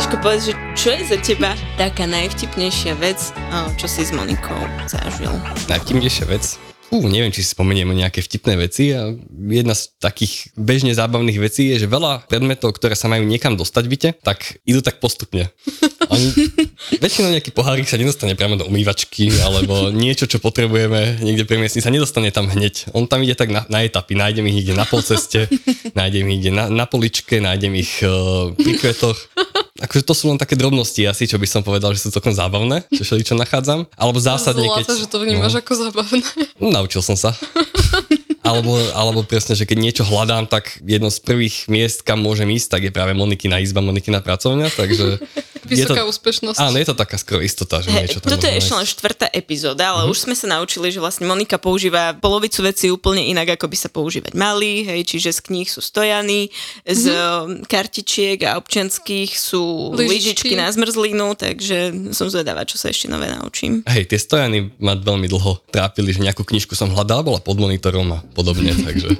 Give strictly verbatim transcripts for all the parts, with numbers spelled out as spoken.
Miško, povedz, že čo je za teba taká najvtipnejšia vec, čo si s Monikou zažil? Najvtipnejšia vec? Ú, neviem, či si spomeniem nejaké vtipné veci a jedna z takých bežne zábavných vecí je, že veľa predmetov, ktoré sa majú niekam dostať v byte, tak idú tak postupne. Oni, väčšinou nejaký pohárik sa nedostane priamo do umývačky alebo niečo, čo potrebujeme niekde premiestniť, sa nedostane tam hneď. On tam ide tak na, na etapy, nájdem ich niekde na polceste, nájdem ich niekde na, na poličke, nájdem ich uh, pri kvetoch. Akože to sú len také drobnosti asi, čo by som povedal, že sú celkom zábavné, čo všeličo nachádzam. Alebo zásadne, keď... Zláta, že to vnímaš no, ako zábavné. Naučil som sa. Alebo, alebo presne, že keď niečo hľadám, tak jedno z prvých miest, kam môžem ísť, tak je práve Monikina izba, Monikina pracovňa, takže... Vysoká to, úspešnosť. Áno, je to taká skoro istota, že hey, niečo tam. Toto je ešte len štvrtá epizóda, ale uh-huh. už sme sa naučili, že vlastne Monika používa polovicu vecí úplne inak, ako by sa používať mali, hej, čiže z kníh sú stojany, z uh-huh. kartičiek a občianských sú lyžičky na zmrzlinu, takže som zvedavá, čo sa ešte nové naučím. Hej, tie stojany ma veľmi dlho trápili, že nejakú knižku som hľadal, bola pod monitorom a podobne, takže...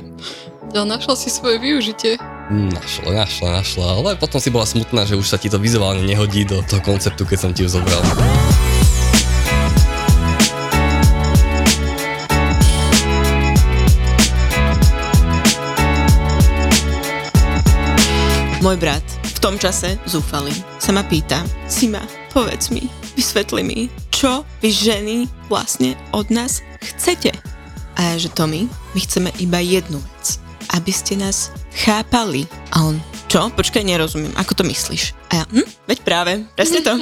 Ale našla si svoje využitie. Našla, našla, našla, ale potom si bola smutná, že už sa ti to vizuálne nehodí do toho konceptu, keď som ti ju zobral. Môj brat v tom čase zúfalý sa ma pýta: Sima, povedz mi, vysvetli mi, čo vy ženy vlastne od nás chcete? A ja, že Tomi, my chceme iba jednu vec. Aby ste nás chápali. A on, čo? Počkaj, nerozumiem. Ako to myslíš? A ja, hm, veď práve, presne to.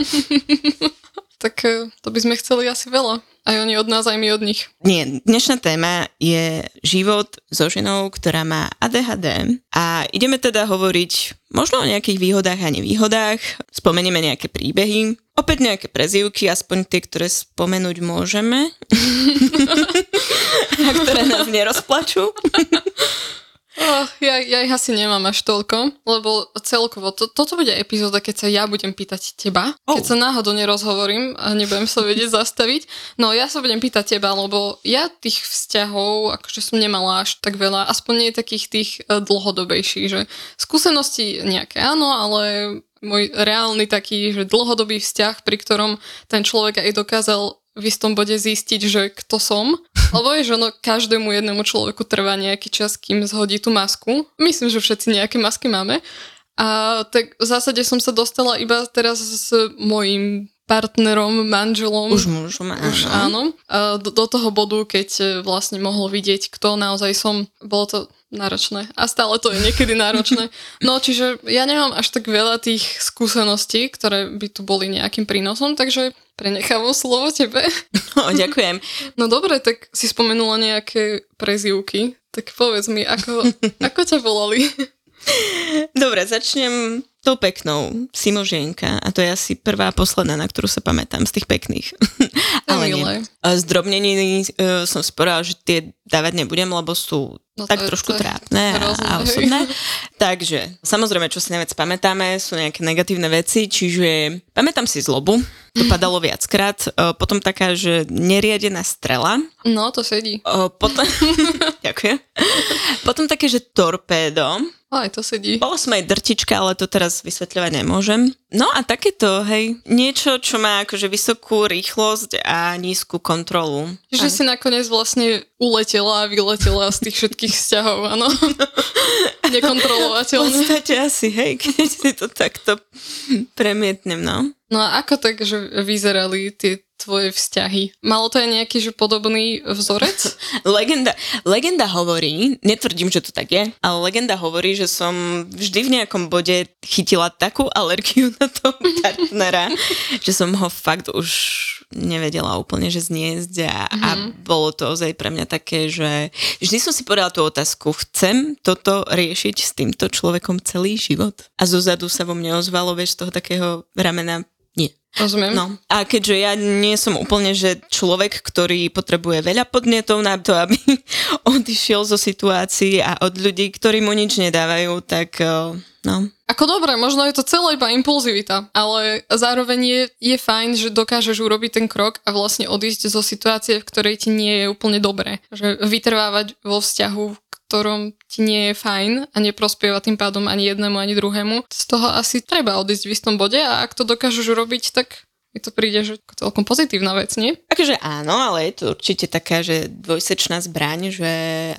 Tak to by sme chceli asi veľa. Aj oni od nás, aj my od nich. Nie, dnešná téma je život so ženou, ktorá má á dé há dé. A ideme teda hovoriť možno o nejakých výhodách a nevýhodách. Spomenieme nejaké príbehy. Opäť nejaké prezývky, aspoň tie, ktoré spomenúť môžeme. A ktoré nás nerozplačú. Oh, ja, ja ich asi nemám až toľko, lebo celkovo, to, toto bude epizóda, keď sa ja budem pýtať teba, oh. keď sa náhodou nerozhovorím a nebudem sa vedieť zastaviť. No ja sa budem pýtať teba, lebo ja tých vzťahov, akože som nemala až tak veľa, aspoň nie takých tých dlhodobejších, že skúsenosti nejaké áno, ale... môj reálny taký, že dlhodobý vzťah, pri ktorom ten človek aj dokázal v istom bode zistiť, že kto som. Lebo je, že ono každému jednému človeku trvá nejaký čas, kým zhodí tú masku. Myslím, že všetci nejaké masky máme. A tak v zásade som sa dostala iba teraz s mojím partnerom, manželom. Už mužom, áno. Už áno. Do, do toho bodu, keď vlastne mohol vidieť, kto naozaj som. Bolo to... náročné. A stále to je niekedy náročné. No, čiže ja nemám až tak veľa tých skúseností, ktoré by tu boli nejakým prínosom, takže prenechávam slovo tebe. No, ďakujem. No dobre, tak si spomenula nejaké prezývky, tak povedz mi, ako, ako ťa volali? Dobre, začnem tou peknou, Simožienka, a to je asi prvá posledná, na ktorú sa pamätám z tých pekných. Ale nie. Zdrobneniny uh, som sporala, že tie dávať nebudem, lebo sú no tak je, trošku trápne a, a osobné. Takže, samozrejme, čo si najviac pamätáme, sú nejaké negatívne veci, čiže pamätám si zlobu, to padalo viackrát, uh, potom taká, že neriadená strela. No, to sedí. Uh, potom... Ďakujem. Potom také, že torpédo. Aj, to sedí. Bolo som aj drtička, ale to teraz vysvetľovať nemôžem. No a takéto, hej, niečo, čo má akože vysokú rýchlosť a nízku kontrolu. Čiže aj si nakoniec vlastne uletela a vyletela z tých všetkých vzťahov, áno. Nekontrolovateľné. V podstate asi, hej, keď si to takto premietnem, no. No a ako tak, že vyzerali tie tvoje vzťahy? Malo to aj nejaký že podobný vzorec? legenda, legenda hovorí, netvrdím, že to tak je, ale legenda hovorí, že som vždy v nejakom bode chytila takú alergiu na toho partnera, že som ho fakt už nevedela úplne, že zniesť a, mm. a bolo to ozaj pre mňa také, že vždy som si podala tú otázku, chcem toto riešiť s týmto človekom celý život. A zozadu sa vo mne ozvalo, vieš, z toho takého ramena nie. Rozumiem. No. A keďže ja nie som úplne, že človek, ktorý potrebuje veľa podnetov na to, aby odišiel zo situácií a od ľudí, ktorí mu nič nedávajú, tak no. Ako dobre, možno je to celá iba impulzivita, ale zároveň je, je fajn, že dokážeš urobiť ten krok a vlastne odísť zo situácie, v ktorej ti nie je úplne dobré. Že vytrvávať vo vzťahu, ktorom ti nie je fajn a neprospieva tým pádom ani jednému, ani druhému. Z toho asi treba odísť v istom bode a ak to dokážeš urobiť, tak mi to príde, že celkom pozitívna vec, nie? Takže áno, ale je to určite taká, že dvojsečná zbraň, že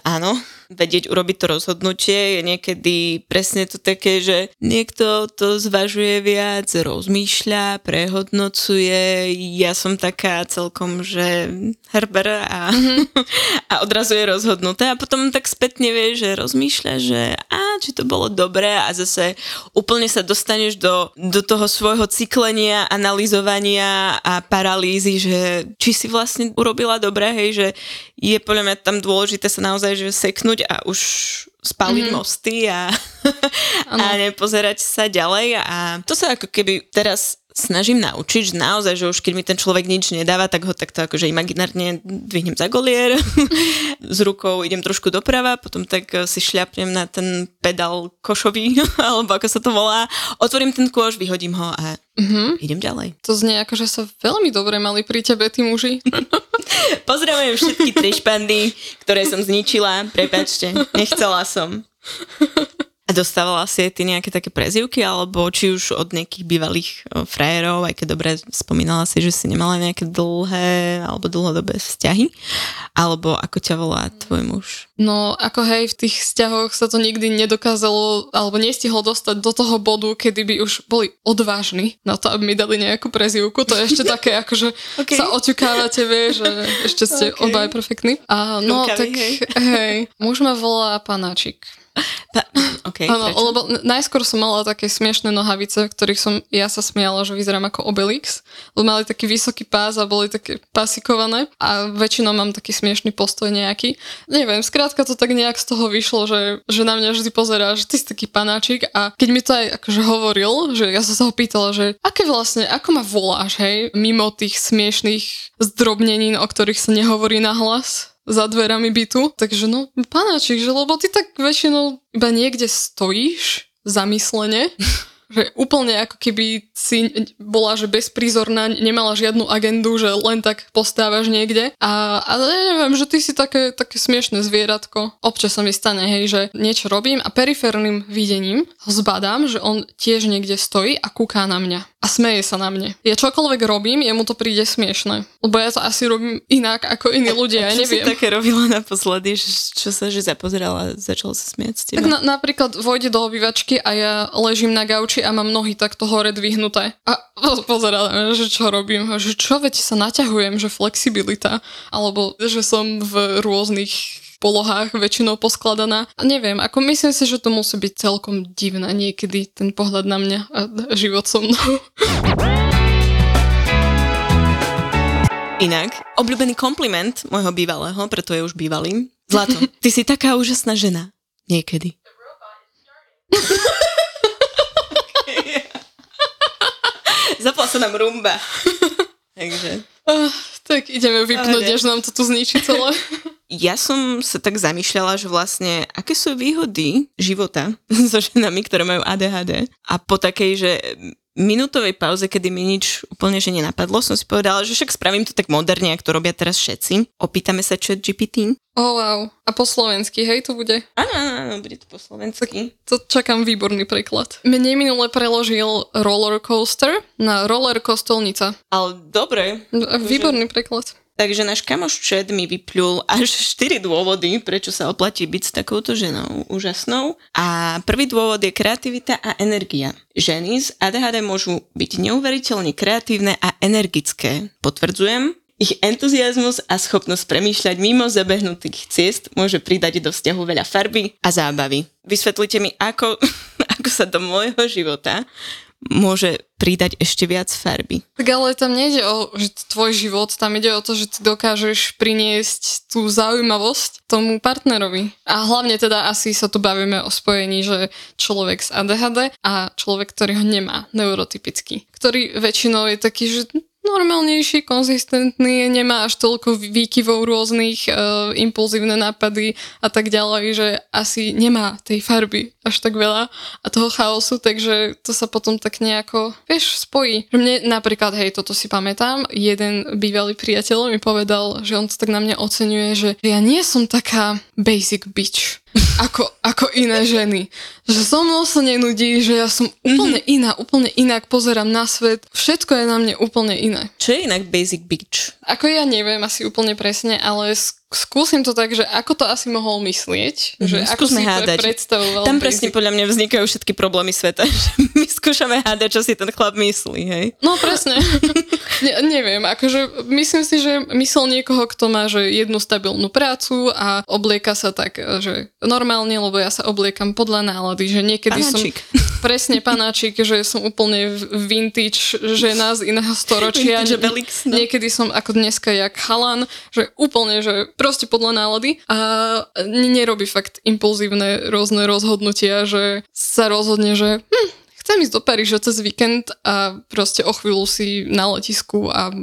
áno, vedieť urobiť to rozhodnutie je niekedy presne to také, že niekto to zvažuje viac, rozmýšľa, prehodnocuje. Ja som taká celkom, že herber a, mm-hmm. a odrazu je rozhodnutá a potom tak spätne vie, že rozmýšľa, že á, či to bolo dobré a zase úplne sa dostaneš do, do toho svojho cyklenia, analyzovania a paralýzy, že či si vlastne urobila dobré, hej, že je podľa mňa tam dôležité sa naozaj, že seknúť a už spáliť mm-hmm. mosty a, a nepozerať sa ďalej a to sa ako keby teraz snažím naučiť, že naozaj, že už keď mi ten človek nič nedáva, tak ho takto akože imaginárne dvihnem za golier, s rukou idem trošku doprava, potom tak si šľapnem na ten pedál košový, alebo ako sa to volá, otvorím ten kôš, vyhodím ho a mm-hmm. idem ďalej. To znie ako, že sa veľmi dobre mali pri tebe tí muži. Pozdravujem všetky tri špandy, ktoré som zničila, prepáčte, nechcela som. A dostávala si aj ty nejaké také prezývky, alebo či už od nejakých bývalých frajerov, aj keď dobre spomínala si, že si nemala nejaké dlhé alebo dlhodobé vzťahy, alebo ako ťa volá tvoj muž? No ako hej, v tých vzťahoch sa to nikdy nedokázalo, alebo nestihlo dostať do toho bodu, kedy by už boli odvážni na to, aby mi dali nejakú prezývku. To je ešte také, akože okay. sa oťukávate, vieš, že ešte ste okay. obaj perfektní. A no Kúkavý, tak hej. hej, muž ma volá Panáčik. Pa, okay, ano, lebo najskôr som mala také smiešné nohavice, ktorých som ja sa smiala, že vyzerám ako Obelix. Mali taký vysoký pás a boli také pasikované a väčšinou mám taký smiešný postoj nejaký. Neviem, skrátka to tak nejak z toho vyšlo, že, že na mňa vždy pozerá, že ty si taký panáčik a keď mi to aj akože hovoril, že ja som sa ho pýtala, že aké vlastne, ako ma voláš, hej, mimo tých smiešných zdrobnenín, o ktorých sa nehovorí nahlas za dverami bytu. Takže no, panáčik, že lebo ty tak väčšinou iba niekde stojíš zamyslene, že úplne ako keby si bola, že bezprízorná, nemala žiadnu agendu, že len tak postávaš niekde. A, a ja neviem, že ty si také, také smiešné zvieratko. Občas sa mi stane, hej, že niečo robím a periférnym videním ho zbadám, že on tiež niekde stojí a kúká na mňa. A smeje sa na mne. Ja čokoľvek robím, jemu to príde smiešne. Lebo ja to asi robím inak ako iní ľudia, ja neviem. Čo si také robila naposledy, čo sa že zapozerala, začala sa smieť s teba? Tak na, napríklad vojde do obývačky a ja ležím na gauči a mám nohy takto hore dvihnuté. A pozerala, že čo robím. Že čo, veď sa naťahujem, že flexibilita. Alebo že som v rôznych polohách väčšinou poskladaná. A neviem, ako myslím si, že to musí byť celkom divné niekedy ten pohľad na mňa a život so mnou. Inak, obľúbený kompliment môjho bývalého, preto je už bývalým. Zlato, ty si taká úžasná žena. Niekedy. Okay. Zapla sa nám rumba. Takže. Uh, tak ideme vypnúť, až nám to tu zničí celé. Ja som sa tak zamýšľala, že vlastne aké sú výhody života so ženami, ktoré majú á dé há dé a po takej, že minútovej pauze, kedy mi nič úplne že nenapadlo, som si povedala, že však spravím to tak moderne, ako to robia teraz všetci. Opýtame sa ChatGPT. Oh wow. A po slovensky, hej, to bude? Áno, áno, bude to po slovensky. To čakám výborný preklad. Mne minule preložil roller coaster na roller kostolnica. Ale dobre. Výborný že... preklad. Takže náš kamoš Čed mi vypľul až štyri dôvody, prečo sa oplatí byť s takouto ženou úžasnou. A prvý dôvod je kreativita a energia. Ženy z á dé há dé môžu byť neuveriteľne kreatívne a energické. Potvrdzujem, ich entuziasmus a schopnosť premýšľať mimo zabehnutých ciest môže pridať do vzťahu veľa farby a zábavy. Vysvetlite mi, ako, ako sa do môjho života môže pridať ešte viac farby. Tak ale tam nejde o že tvoj život, tam ide o to, že ty dokážeš priniesť tú zaujímavosť tomu partnerovi. A hlavne teda asi sa tu bavíme o spojení, že človek s á dé há dé a človek, ktorý ho nemá, neurotypický, ktorý väčšinou je taký, že normálnejší, konzistentný, nemá až toľko výkyvov rôznych, e, impulzívne nápady a tak ďalej, že asi nemá tej farby až tak veľa a toho chaosu, takže to sa potom tak nejako, vieš, spojí. Mne napríklad, hej, toto si pamätám, jeden bývalý priateľ mi povedal, že on to tak na mňa oceňuje, že ja nie som taká basic bitch. ako, ako iné ženy. Že so mnou sa nenudí, že ja som úplne mm-hmm. iná, úplne inak pozerám na svet. Všetko je na mne úplne iné. Čo je inak basic bitch? Ako ja neviem asi úplne presne, ale skúsim to tak, že ako to asi mohol myslieť. Mm-hmm. Že ako si hádať. To predstavoval. Tam presne basic. Podľa mňa vznikajú všetky problémy sveta. Že my skúšame hádať, čo si ten chlap myslí, hej? No presne. Ne, neviem, akože myslím si, že mysel niekoho, kto má že jednu stabilnú prácu a oblieka sa tak, že normálne, lebo ja sa obliekam podľa nálady, že niekedy panáčik. som presne panáčik, že som úplne vintage žena z iného storočia. Vintage Belix, no. Niekedy som ako dneska jak chalan, že úplne, že proste podľa nálady a nerobí fakt impulzívne rôzne rozhodnutia, že sa rozhodne, že hm, chcem ísť do Paríža cez víkend a proste o chvíľu si na letisku a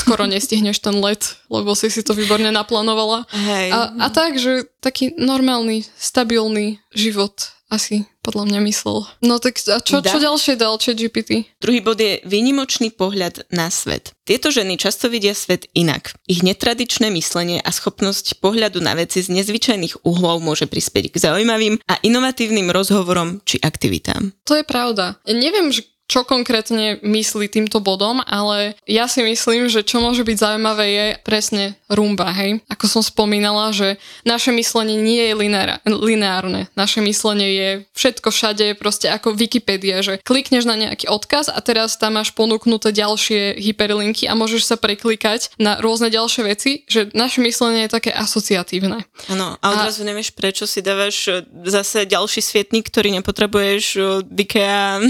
skoro nestihneš ten let, lebo si si to výborne naplánovala. Hej. A, a tak, že taký normálny, stabilný život asi podľa mňa myslel. No tak a čo, čo ďalšie dal ChatGPT? Druhý bod je výnimočný pohľad na svet. Tieto ženy často vidia svet inak. Ich netradičné myslenie a schopnosť pohľadu na veci z nezvyčajných uhlov môže prispieť k zaujímavým a inovatívnym rozhovorom či aktivitám. To je pravda. Ja neviem, že čo konkrétne myslí týmto bodom, ale ja si myslím, že čo môže byť zaujímavé je presne rumba, hej. Ako som spomínala, že naše myslenie nie je lineárne. Naše myslenie je všetko všade, proste ako Wikipedia, že klikneš na nejaký odkaz a teraz tam máš ponúknuté ďalšie hyperlinky a môžeš sa preklikať na rôzne ďalšie veci, že naše myslenie je také asociatívne. Áno, a odrazu a... nevieš, prečo si dávaš zase ďalší svietnik, ktorý nepotrebuješ v IKEA.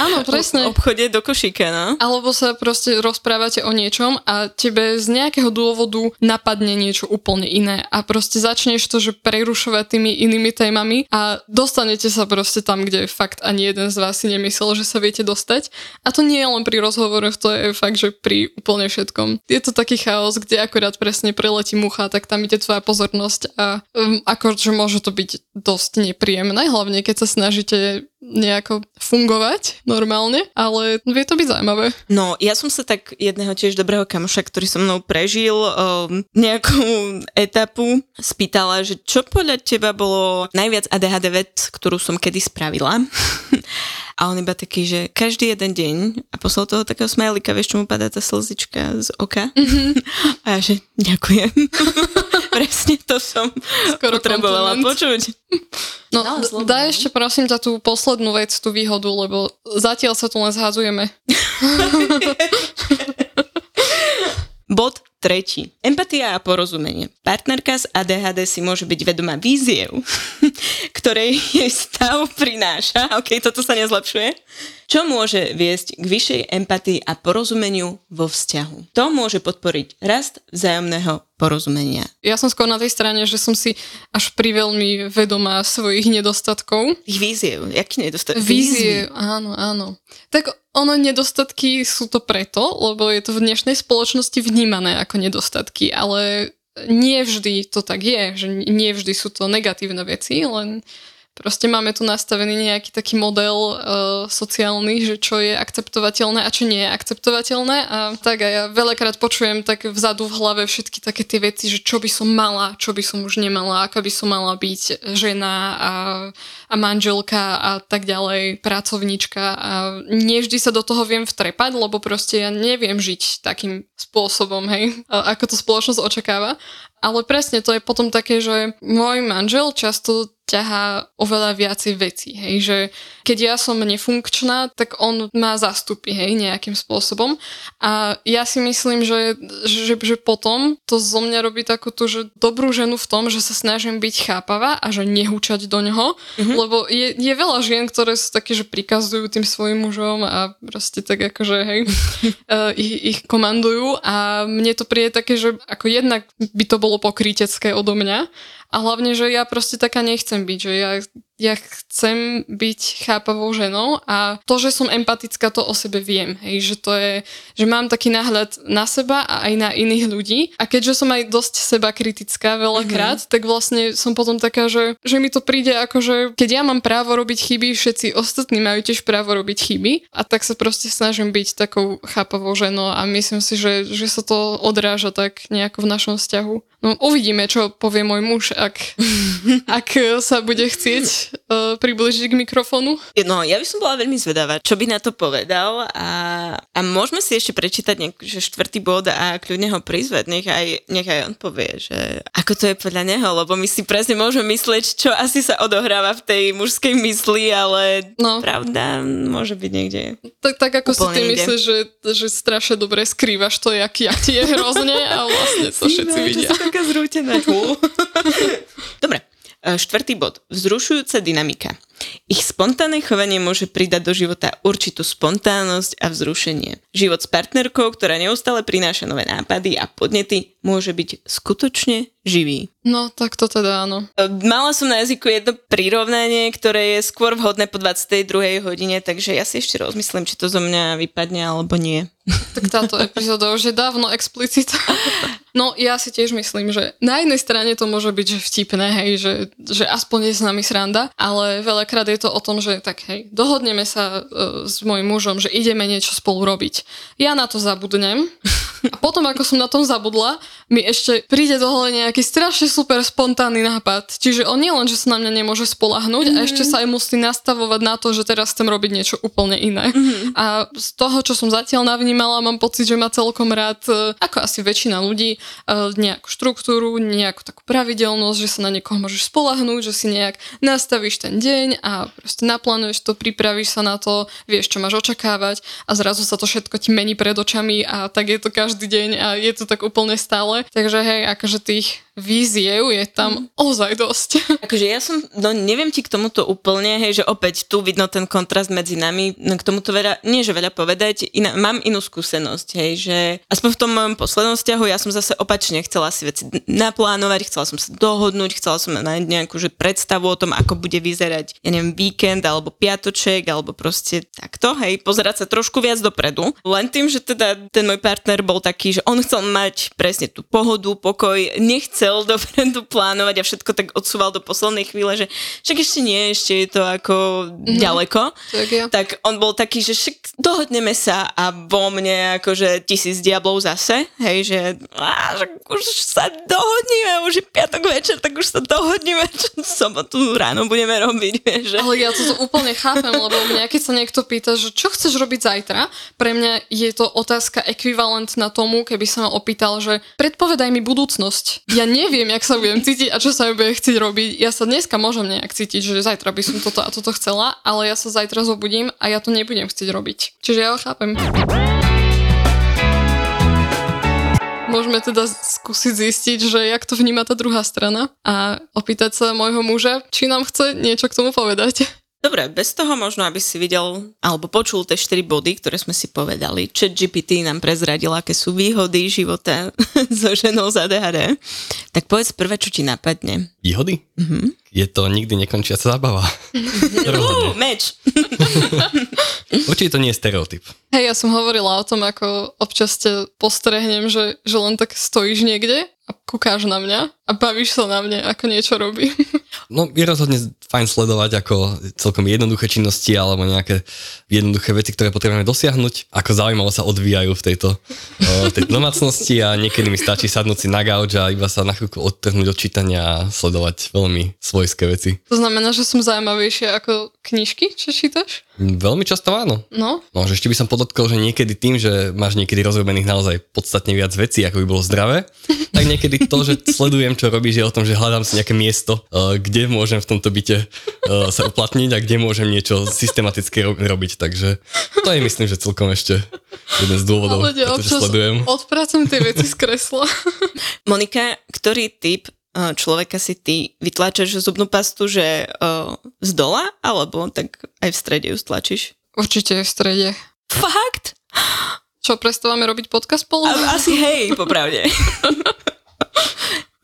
Áno, presne. Obchode do košíka, no? Alebo sa proste rozprávate o niečom a tebe z nejakého dôvodu napadne niečo úplne iné a proste začneš to, že prerušovať tými inými témami a dostanete sa proste tam, kde fakt ani jeden z vás si nemyslel, že sa viete dostať. A to nie je len pri rozhovoroch, to je fakt, že pri úplne všetkom. Je to taký chaos, kde akorát presne preletí mucha, tak tam ide tvoja pozornosť a um, akože môže to byť dosť nepríjemné, hlavne keď sa snažíte nejako fungovať normálne, ale vie to byť zaujímavé. No, ja som sa tak jedného tiež dobrého kamoša, ktorý so mnou prežil um, nejakú etapu, spýtala, že čo podľa teba bolo najviac á dé há dé vec, ktorú som kedy spravila. A on iba taký, že každý jeden deň a poslal toho takého smajlika, vieš, čo mu padá tá slzička z oka. Mm-hmm. A ja, že ďakujem. Presne to som skoro potrebovala kompliment. Počuť. No, no d- daj ešte prosím ťa tú poslednú vec, tú výhodu, lebo zatiaľ sa tu len zhadzujeme. Bod tretí. Empatia a porozumenie. Partnerka s á dé há dé si môže byť vedomá víziev, ktorej jej stav prináša. OK, toto sa nezlepšuje. Čo môže viesť k vyššej empatii a porozumeniu vo vzťahu. To môže podporiť rast vzájomného porozumenia. Ja som skôr na tej strane, že som si až priveľmi vedomá svojich nedostatkov. Ich víziev. Jaký nedostatok? Víziev, áno, áno. Tak ono, nedostatky sú to preto, lebo je to v dnešnej spoločnosti vnímané ako nedostatky, ale nie vždy to tak je, že nie vždy sú to negatívne veci, len proste máme tu nastavený nejaký taký model uh, sociálny, že čo je akceptovateľné a čo nie je akceptovateľné a tak a ja veľakrát počujem tak vzadu v hlave všetky také tie veci, že čo by som mala, čo by som už nemala, aká by som mala byť žena a a manželka a tak ďalej, pracovnička a nevždy sa do toho viem vtrepať, lebo proste ja neviem žiť takým spôsobom, hej, ako to spoločnosť očakáva. Ale presne to je potom také, že môj manžel často ťahá oveľa viacej vecí, hej, že keď ja som nefunkčná, tak on má zastupy, hej, nejakým spôsobom a ja si myslím, že, že, že potom to zo mňa robí takúto, že dobrú ženu v tom, že sa snažím byť chápavá a že nehučať do ňoho, mm-hmm. lebo je, je veľa žien, ktoré sú také, že prikazujú tým svojim mužom a proste tak akože, hej, ich, ich komandujú a mne to príde také, že ako jednak by to bolo pokrytecké odo mňa. A hlavne, že ja proste taká nechcem byť, že ja ja chcem byť chápavou ženou a to, že som empatická, to o sebe viem, hej, že to je, že mám taký náhľad na seba a aj na iných ľudí a keďže som aj dosť seba kritická veľakrát, mm-hmm. tak vlastne som potom taká, že, že mi to príde ako, že keď ja mám právo robiť chyby, všetci ostatní majú tiež právo robiť chyby a tak sa proste snažím byť takou chápavou ženou a myslím si, že, že sa to odráža tak nejako v našom vzťahu. No uvidíme, čo povie môj muž, ak, ak sa bude chcieť uh, približiť k mikrofónu. No, ja by som bola veľmi zvedavá, čo by na to povedal a, a môžeme si ešte prečítať nejak, že štvrtý bod a kľudne ho prizvať, nech aj, nech aj on povie, že ako to je podľa neho, lebo my si presne môžeme myslieť, čo asi sa odohráva v tej mužskej mysli, ale no. Pravda môže byť niekde. Tak, tak ako si ty myslíš, že, že strašne dobre skrývaš to, jak, jak ti je hrozne a vlastne to všetci vidia. Taká zrútená. Dobre, štvrtý bod. Vzrušujúca dynamika. Ich spontánne chovanie môže pridať do života určitú spontánnosť a vzrušenie. Život s partnerkou, ktorá neustále prináša nové nápady a podnety, môže byť skutočne živý. No, tak to teda áno. Mala som na jazyku jedno prirovnanie, ktoré je skôr vhodné po dvadsiatej druhej hodine, takže ja si ešte rozmyslím, či to zo mňa vypadne alebo nie. Tak táto epizóda už je dávno explicitná. No, ja si tiež myslím, že na jednej strane to môže byť že vtipné, hej, že, že aspoň je s nami sranda, ale veľakrát je to o tom, že tak hej, dohodneme sa e, s mojím mužom, že ideme niečo spolu robiť. Ja na to zabudnem a potom, ako som na tom zabudla, mi ešte príde dohle nejaký strašne super spontánny nápad. Čiže on nie len, že sa na mňa nemôže spolahnuť mm-hmm. a ešte sa aj musí nastavovať na to, že teraz chcem robiť niečo úplne iné. Mm-hmm. A z toho, čo som zatiaľ navnímala, mám pocit, že má celkom rád, e, ako asi väčšina ľudí, nejakú štruktúru, nejakú takú pravidelnosť, že sa na niekoho môžeš spolahnúť, že si nejak nastavíš ten deň a proste naplánuješ to, pripravíš sa na to, vieš, čo máš očakávať a zrazu sa to všetko ti mení pred očami a tak je to každý deň a je to tak úplne stále. Takže hej, akože tých víziev je tam mm. ozaj dosť. Akože ja som, no neviem ti k tomuto úplne, hej, že opäť tu vidno ten kontrast medzi nami, no k tomuto veľa, nie že veľa povedať, iná, mám inú skúsenosť, hej, že aspoň v tom mojom poslednom vzťahu ja som zase opačne chcela si veci naplánovať, chcela som sa dohodnúť, chcela som nájsť nejakú že predstavu o tom, ako bude vyzerať, ja neviem, víkend, alebo piatoček, alebo proste takto, hej, pozerať sa trošku viac dopredu. Len tým, že teda ten môj partner bol taký, že on chcel mať presne tú pohodu, pokoj, nechcel dopredu plánovať a všetko tak odsúval do poslednej chvíle, že však ešte nie, ešte je to ako mm-hmm. ďaleko. Tak, ja. tak on bol taký, že však dohodneme sa a vo mne akože tisíc diablov zase, hej, že, á, že už sa dohodníme, už je piatok večer, tak už sa dohodníme, čo sobotu ráno budeme robiť. Vieš, že... Ale ja to, to úplne chápem, lebo mňa, keď sa niekto pýta, že čo chceš robiť zajtra, pre mňa je to otázka ekvivalentná tomu, keby sa ma opýtal, že predpovedaj mi budúcnosť. Ja neviem, jak sa budem cítiť a čo sa mi bude chcieť robiť. Ja sa dneska môžem nejak cítiť, že zajtra by som toto a toto chcela, ale ja sa zajtra zobudím a ja to nebudem chcieť robiť. Čiže ja ho chápem. Môžeme teda skúsiť zistiť, že jak to vníma tá druhá strana a opýtať sa môjho muža, či nám chce niečo k tomu povedať. Dobre, bez toho možno, aby si videl alebo počul tie štyri body, ktoré sme si povedali. ChatGPT nám prezradila, aké sú výhody života so ženou s á dé há dé. Tak povedz prvé, čo ti napadne. Výhody? Mhm. Je to nikdy nekončiaca zábava. Uh, meč. Určite to nie je stereotyp. Hej, ja som hovorila o tom, ako občas te postrehnem, že, že len tak stojíš niekde a kúkáš na mňa a bavíš sa na mňa, ako niečo robí. No, je rozhodne fajn sledovať ako celkom jednoduché činnosti alebo nejaké jednoduché veci, ktoré potrebujeme dosiahnuť, ako zaujímavo sa odvíjajú v tejto, uh, tejto domácnosti a niekedy mi stačí sadnúť si na gauč a iba sa na chvíľku odtrhnúť od čítania a sledovať veľmi svojské veci. To znamená, že som zaujímavejšia ako knižky, čo čítaš? Veľmi často áno. No. No, že ešte by som podotkol, že niekedy tým, že máš niekedy rozrobených naozaj podstatne viac vecí, ako by bolo zdravé, tak niekedy to, že sledujem, čo robíš, je o tom, že hľadám si nejaké miesto, kde môžem v tomto byte sa uplatniť a kde môžem niečo systematické robiť. Takže to je, myslím, že celkom ešte jeden z dôvodov, ale ja pretože sledujem. Odpracujem tie veci z kresla. Monika, ktorý typ človeka si ty vytlačaš zubnú pastu, že uh, z dola, alebo tak aj v strede ju stlačíš? Určite v strede. Fakt? Čo, prestávame robiť podcast spolu? Asi hej, popravde.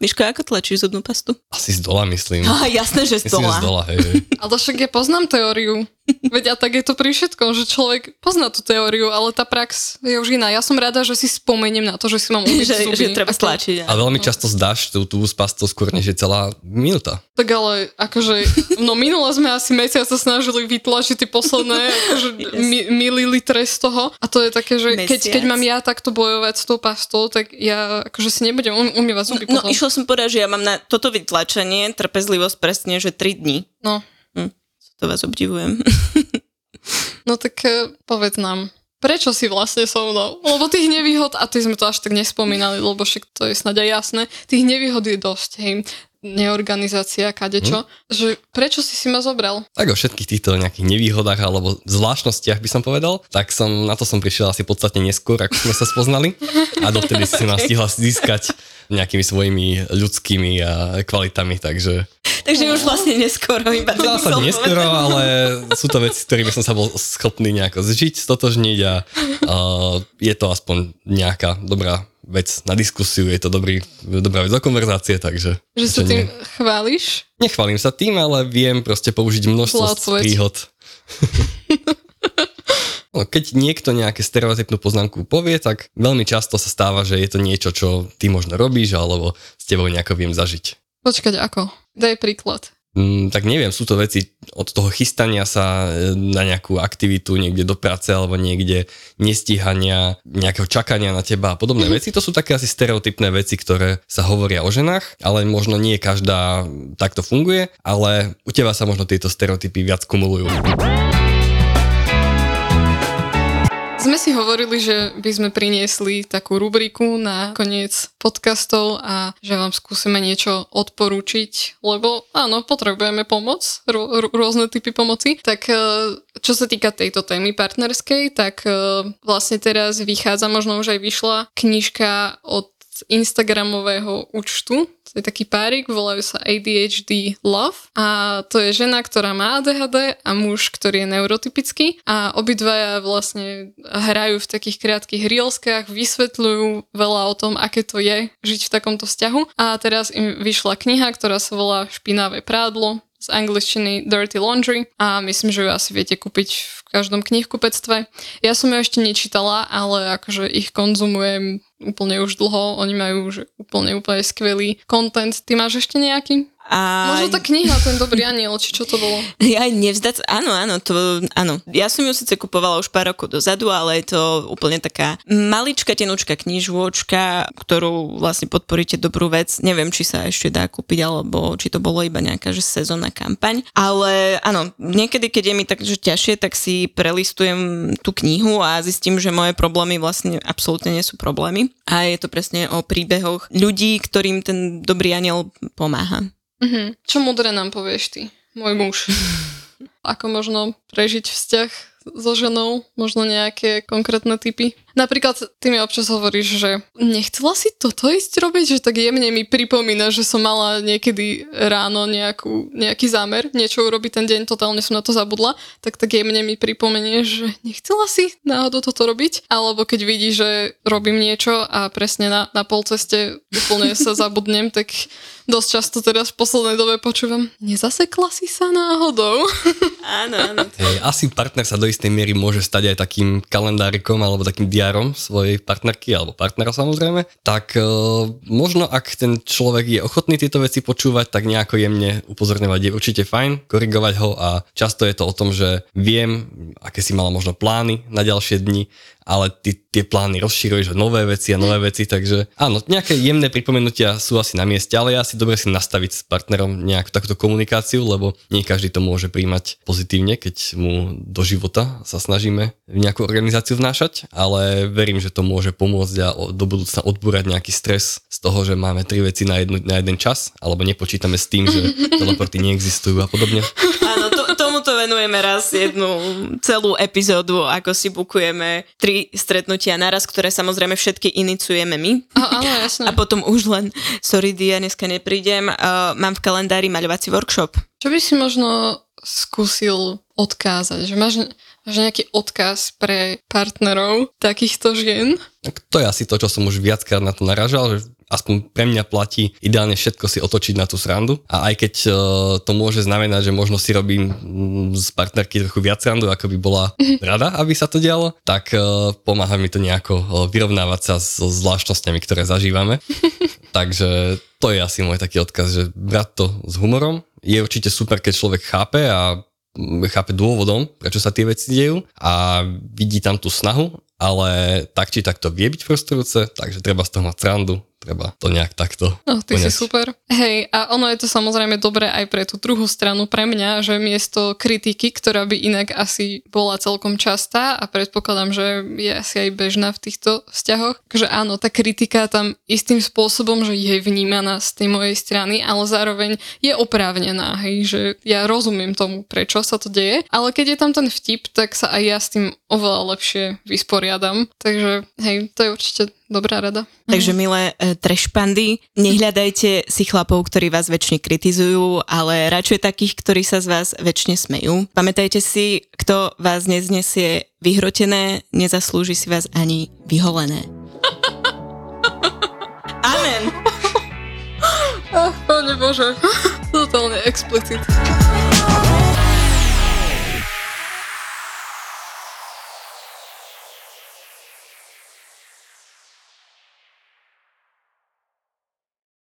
Miško, ako tlačíš zubnú pastu? Asi z dola, myslím. Á, jasné, že z dola. Myslím, z dola, hej. Ale však ja poznám teóriu. Veď a tak je to pri všetkom, že človek pozná tú teóriu, ale tá prax je už iná. Ja som rada, že si spomeniem na to, že si mám umyť že, zuby. Že treba to stlačiť. Ja. A veľmi často zdáš tú tú pastu skôr než je celá minúta. Tak ale akože, no minule sme asi mesiac sa snažili vytlačiť tie posledné akože, yes. mi, mililitre z toho. A to je také, že keď, keď mám ja takto bojovať s tou pastou, tak ja akože si nebudem umývať zuby. No, no išlo som povedať, že ja mám na toto vytlačenie trpezlivosť presne, že tri dni. No. Hm. To vás obdivujem. No tak povedz nám, prečo si vlastne so mnou? Lebo tých nevýhod, a ty sme to až tak nespomínali, lebo však to je snáď aj jasné, tých nevýhod je dosť, hej, neorganizácia, kadečo, hmm. že prečo si si ma zobral? Tak o všetkých týchto nejakých nevýhodách alebo zvláštnostiach by som povedal, tak som, na to som prišiel asi podstatne neskôr, ako sme sa spoznali a dovtedy si ma stihla získať nejakými svojimi ľudskými kvalitami, takže... Takže už vlastne neskoro. Iba to sa neskoro, ale sú to veci, s ktorými som sa bol schopný nejako zžiť, stotožniť a uh, je to aspoň nejaká dobrá vec na diskusiu, je to dobrý, dobrá vec do konverzácie, takže... Že sa tým ne... chváliš? Nechválim sa tým, ale viem proste použiť množstvo Vlácvať. príhod. No, keď niekto nejaké stereotypnú poznámku povie, tak veľmi často sa stáva, že je to niečo, čo ty možno robíš, alebo s tebou nejako viem zažiť. Počkať, ako? Daj príklad. Mm, tak neviem, sú to veci od toho chystania sa na nejakú aktivitu, niekde do práce, alebo niekde nestíhania, nejakého čakania na teba a podobné mm-hmm. veci. To sú také asi stereotypné veci, ktoré sa hovoria o ženách, ale možno nie každá takto funguje, ale u teba sa možno tieto stereotypy viac kumulujú. Sme si hovorili, že by sme priniesli takú rubriku na koniec podcastov a že vám skúsime niečo odporúčiť, lebo áno, potrebujeme pomoc, r- r- rôzne typy pomoci. Tak čo sa týka tejto témy partnerskej, tak vlastne teraz vychádza, možno už aj vyšla knižka od Instagramového účtu. To je taký párik, volajú sa á dé há dé Love a to je žena, ktorá má á dé há dé a muž, ktorý je neurotypický a obidvaja vlastne hrajú v takých krátkych reelskách, vysvetľujú veľa o tom, aké to je žiť v takomto vzťahu a teraz im vyšla kniha, ktorá sa volá Špinavé prádlo, z angličtiny Dirty Laundry a myslím, že ju asi viete kúpiť v každom knihkupectve. Ja som ju ešte nečítala, ale akože ich konzumujem úplne už dlho, oni majú už úplne úplne skvelý content. Ty máš ešte nejaký? A... Možno tá kniha, ten Dobrý aniel, či čo to bolo? Ja nevzdať, áno, áno, to, áno. Ja som ju síce kupovala už pár rokov dozadu, ale je to úplne taká malička, tenučka knižôčka, ktorú vlastne podporíte dobrú vec. Neviem, či sa ešte dá kúpiť, alebo či to bolo iba nejaká že sezónna kampaň. Ale áno, niekedy, keď je mi tak že ťažšie, tak si prelistujem tú knihu a zistím, že moje problémy vlastne absolútne nie sú problémy. A je to presne o príbehoch ľudí, ktorým ten Dobrý aniel pomáha. Mm-hmm. Čo múdre nám povieš ty, môj muž? Ako možno prežiť vzťah so ženou? Možno nejaké konkrétne typy? Napríklad ty mi občas hovoríš, že nechcela si toto ísť robiť, že tak jemne mi pripomína, že som mala niekedy ráno nejakú, nejaký zámer, niečo urobiť ten deň, totálne som na to zabudla, tak tak jemne mi pripomenie, že nechcela si náhodou toto robiť, alebo keď vidí, že robím niečo a presne na, na polceste úplne sa zabudnem, tak dosť často teraz v poslednej dobe počúvam, nezasekla si sa náhodou. Áno, áno. Hej, asi partner sa do istej miery môže stať aj takým kalendárikom alebo takým diagnózom svojej partnerky alebo partnera samozrejme, tak e, možno ak ten človek je ochotný tieto veci počúvať, tak nejako jemne upozorňovať je určite fajn, korigovať ho a často je to o tom, že viem, aké si mala možno plány na ďalšie dni, ale ty tie plány rozšíruješ o nové veci a nové veci, takže áno, nejaké jemné pripomenutia sú asi na mieste, ale ja si dobre si nastaviť s partnerom nejakú takúto komunikáciu, lebo nie každý to môže príjmať pozitívne, keď mu do života sa snažíme nejakú organizáciu vnášať, ale verím, že to môže pomôcť a do budúcna odbúrať nejaký stres z toho, že máme tri veci na, jednu, na jeden čas, alebo nepočítame s tým, že teleporty neexistujú a podobne. Áno, to, tomuto venujeme raz jednu celú epizódu, ako si bukujeme tri stretnutia naraz, ktoré samozrejme všetky iniciujeme my. A, ale, jasne. A potom už len, sorry Dia, dneska neprídem, uh, mám v kalendári maľovací workshop. Čo by si možno skúsil odkázať? Že máš, že nejaký odkaz pre partnerov takýchto žien? Tak to je asi to, čo som už viackrát na to naražal, že aspoň pre mňa platí ideálne všetko si otočiť na tú srandu. A aj keď to môže znamenať, že možno si robím z partnerky trochu viac srandu, ako by bola rada, aby sa to dialo, tak pomáha mi to nejako vyrovnávať sa so zvláštnostiami, ktoré zažívame. Takže to je asi môj taký odkaz, že brať to s humorom. Je určite super, keď človek chápe a chápe dôvodom, prečo sa tie veci dejú a vidí tam tú snahu, ale tak či tak to vie byť frustrujúce, takže treba z toho mať srandu, treba to nejak takto. No, ty poňať. Si super. Hej, a ono je to samozrejme dobré aj pre tú druhú stranu, pre mňa, že miesto kritiky, ktorá by inak asi bola celkom častá a predpokladám, že je asi aj bežná v týchto vzťahoch, že áno, tá kritika tam istým spôsobom, že je vnímaná z tej mojej strany, ale zároveň je oprávnená, hej, že ja rozumiem tomu, prečo sa to deje, ale keď je tam ten vtip, tak sa aj ja s tým oveľa lepšie vysporiadam, takže hej, to je určite dobrá rada. Takže milé e, trešpandy, nehľadajte si chlapov, ktorí vás väčšine kritizujú, ale radšej takých, ktorí sa z vás väčšine smejú. Pamätajte si, kto vás neznesie vyhrotené, nezaslúži si vás ani vyholené. Amen. Ach, Pane Bože, totálne explicit.